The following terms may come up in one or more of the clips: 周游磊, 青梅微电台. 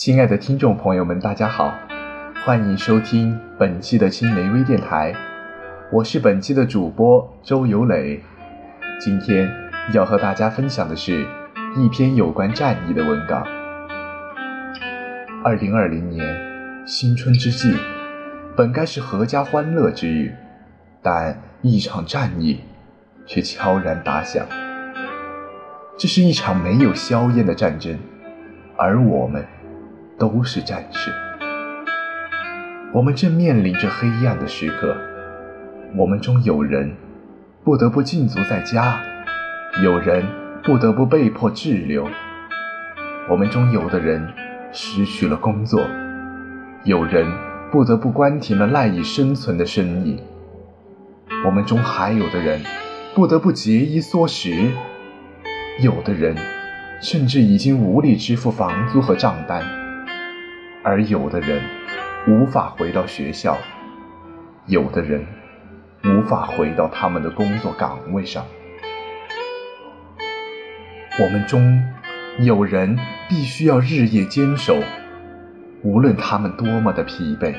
亲爱的听众朋友们，大家好，欢迎收听本期的青梅微电台，我是本期的主播周游磊。今天要和大家分享的是一篇有关战役的文稿。2020年新春之际，本该是阖家欢乐之日，但一场战役却悄然打响。这是一场没有硝烟的战争，而我们都是战士，我们正面临着黑暗的时刻。我们中有人不得不禁足在家，有人不得不被迫滞留，我们中有的人失去了工作，有人不得不关停了赖以生存的生意，我们中还有的人不得不节衣缩食，有的人甚至已经无力支付房租和账单，而有的人无法回到学校，有的人无法回到他们的工作岗位上。我们中有人必须要日夜坚守，无论他们多么的疲惫，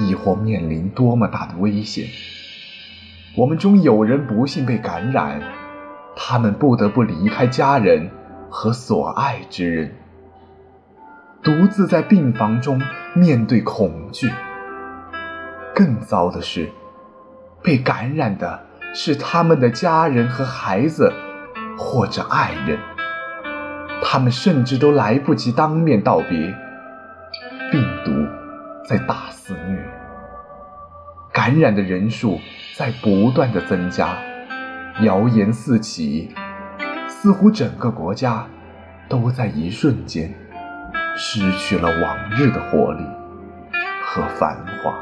亦或面临多么大的危险。我们中有人不幸被感染，他们不得不离开家人和所爱之人，独自在病房中面对恐惧。更糟的是，被感染的是他们的家人和孩子或者爱人，他们甚至都来不及当面道别。病毒在大肆虐，感染的人数在不断的增加，谣言四起，似乎整个国家都在一瞬间失去了往日的活力和繁华。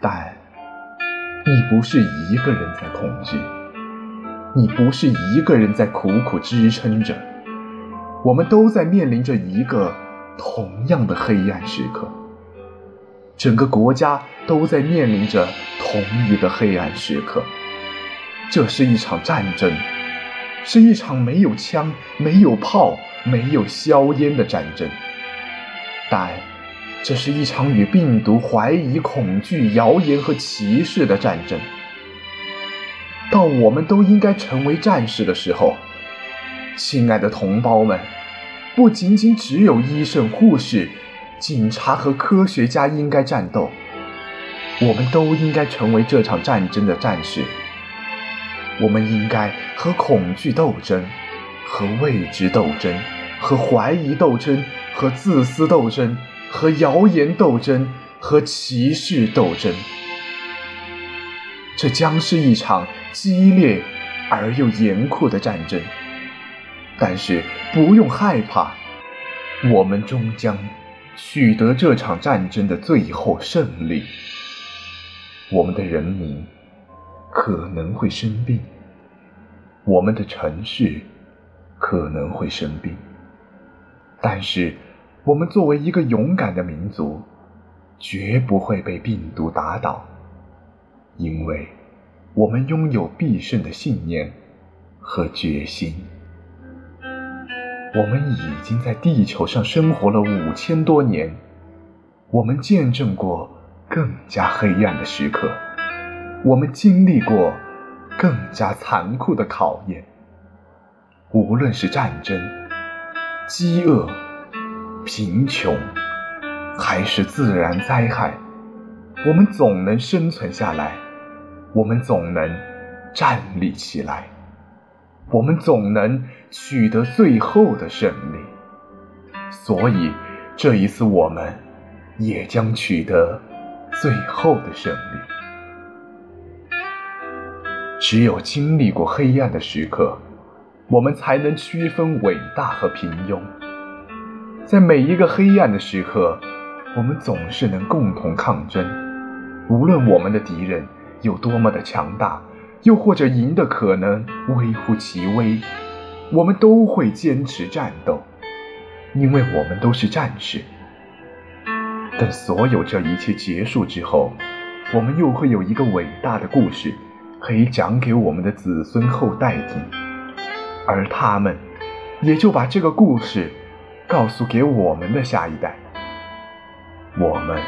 但你不是一个人在恐惧，你不是一个人在苦苦支撑着，我们都在面临着一个同样的黑暗时刻，整个国家都在面临着同一个黑暗时刻。这是一场战争，是一场没有枪、没有炮、没有硝烟的战争，但这是一场与病毒、怀疑、恐惧、谣言和歧视的战争。到我们都应该成为战士的时候，亲爱的同胞们，不仅仅只有医生、护士、警察和科学家应该战斗，我们都应该成为这场战争的战士。我们应该和恐惧斗争，和未知斗争，和怀疑斗争，和自私斗争，和谣言斗争，和歧视斗争。这将是一场激烈而又严酷的战争，但是不用害怕，我们终将取得这场战争的最后胜利。我们的人民可能会生病，我们的城市可能会生病，但是我们作为一个勇敢的民族，绝不会被病毒打倒，因为我们拥有必胜的信念和决心。我们已经在地球上生活了5000多年，我们见证过更加黑暗的时刻，我们经历过更加残酷的考验。无论是战争、饥饿、贫穷，还是自然灾害，我们总能生存下来，我们总能站立起来，我们总能取得最后的胜利。所以，这一次我们也将取得最后的胜利。只有经历过黑暗的时刻，我们才能区分伟大和平庸。在每一个黑暗的时刻，我们总是能共同抗争，无论我们的敌人有多么的强大，又或者赢的可能微乎其微，我们都会坚持战斗，因为我们都是战士。等所有这一切结束之后，我们又会有一个伟大的故事可以讲给我们的子孙后代听，而他们也就把这个故事告诉给我们的下一代。我们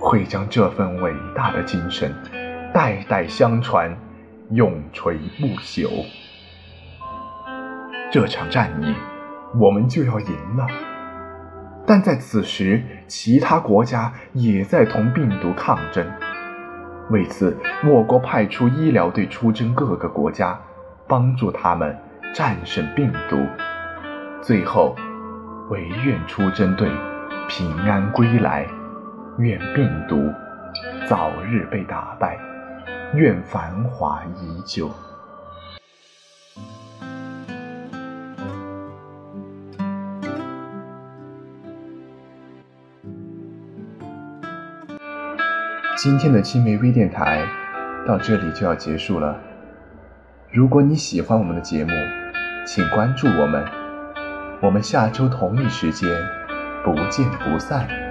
会将这份伟大的精神代代相传，永垂不朽。这场战役我们就要赢了，但在此时其他国家也在同病毒抗争。为此，我国派出医疗队出征各个国家，帮助他们战胜病毒。最后，惟愿出征队平安归来，愿病毒早日被打败，愿繁华依旧。今天的青梅微电台到这里就要结束了。如果你喜欢我们的节目，请关注我们，我们下周同一时间不见不散。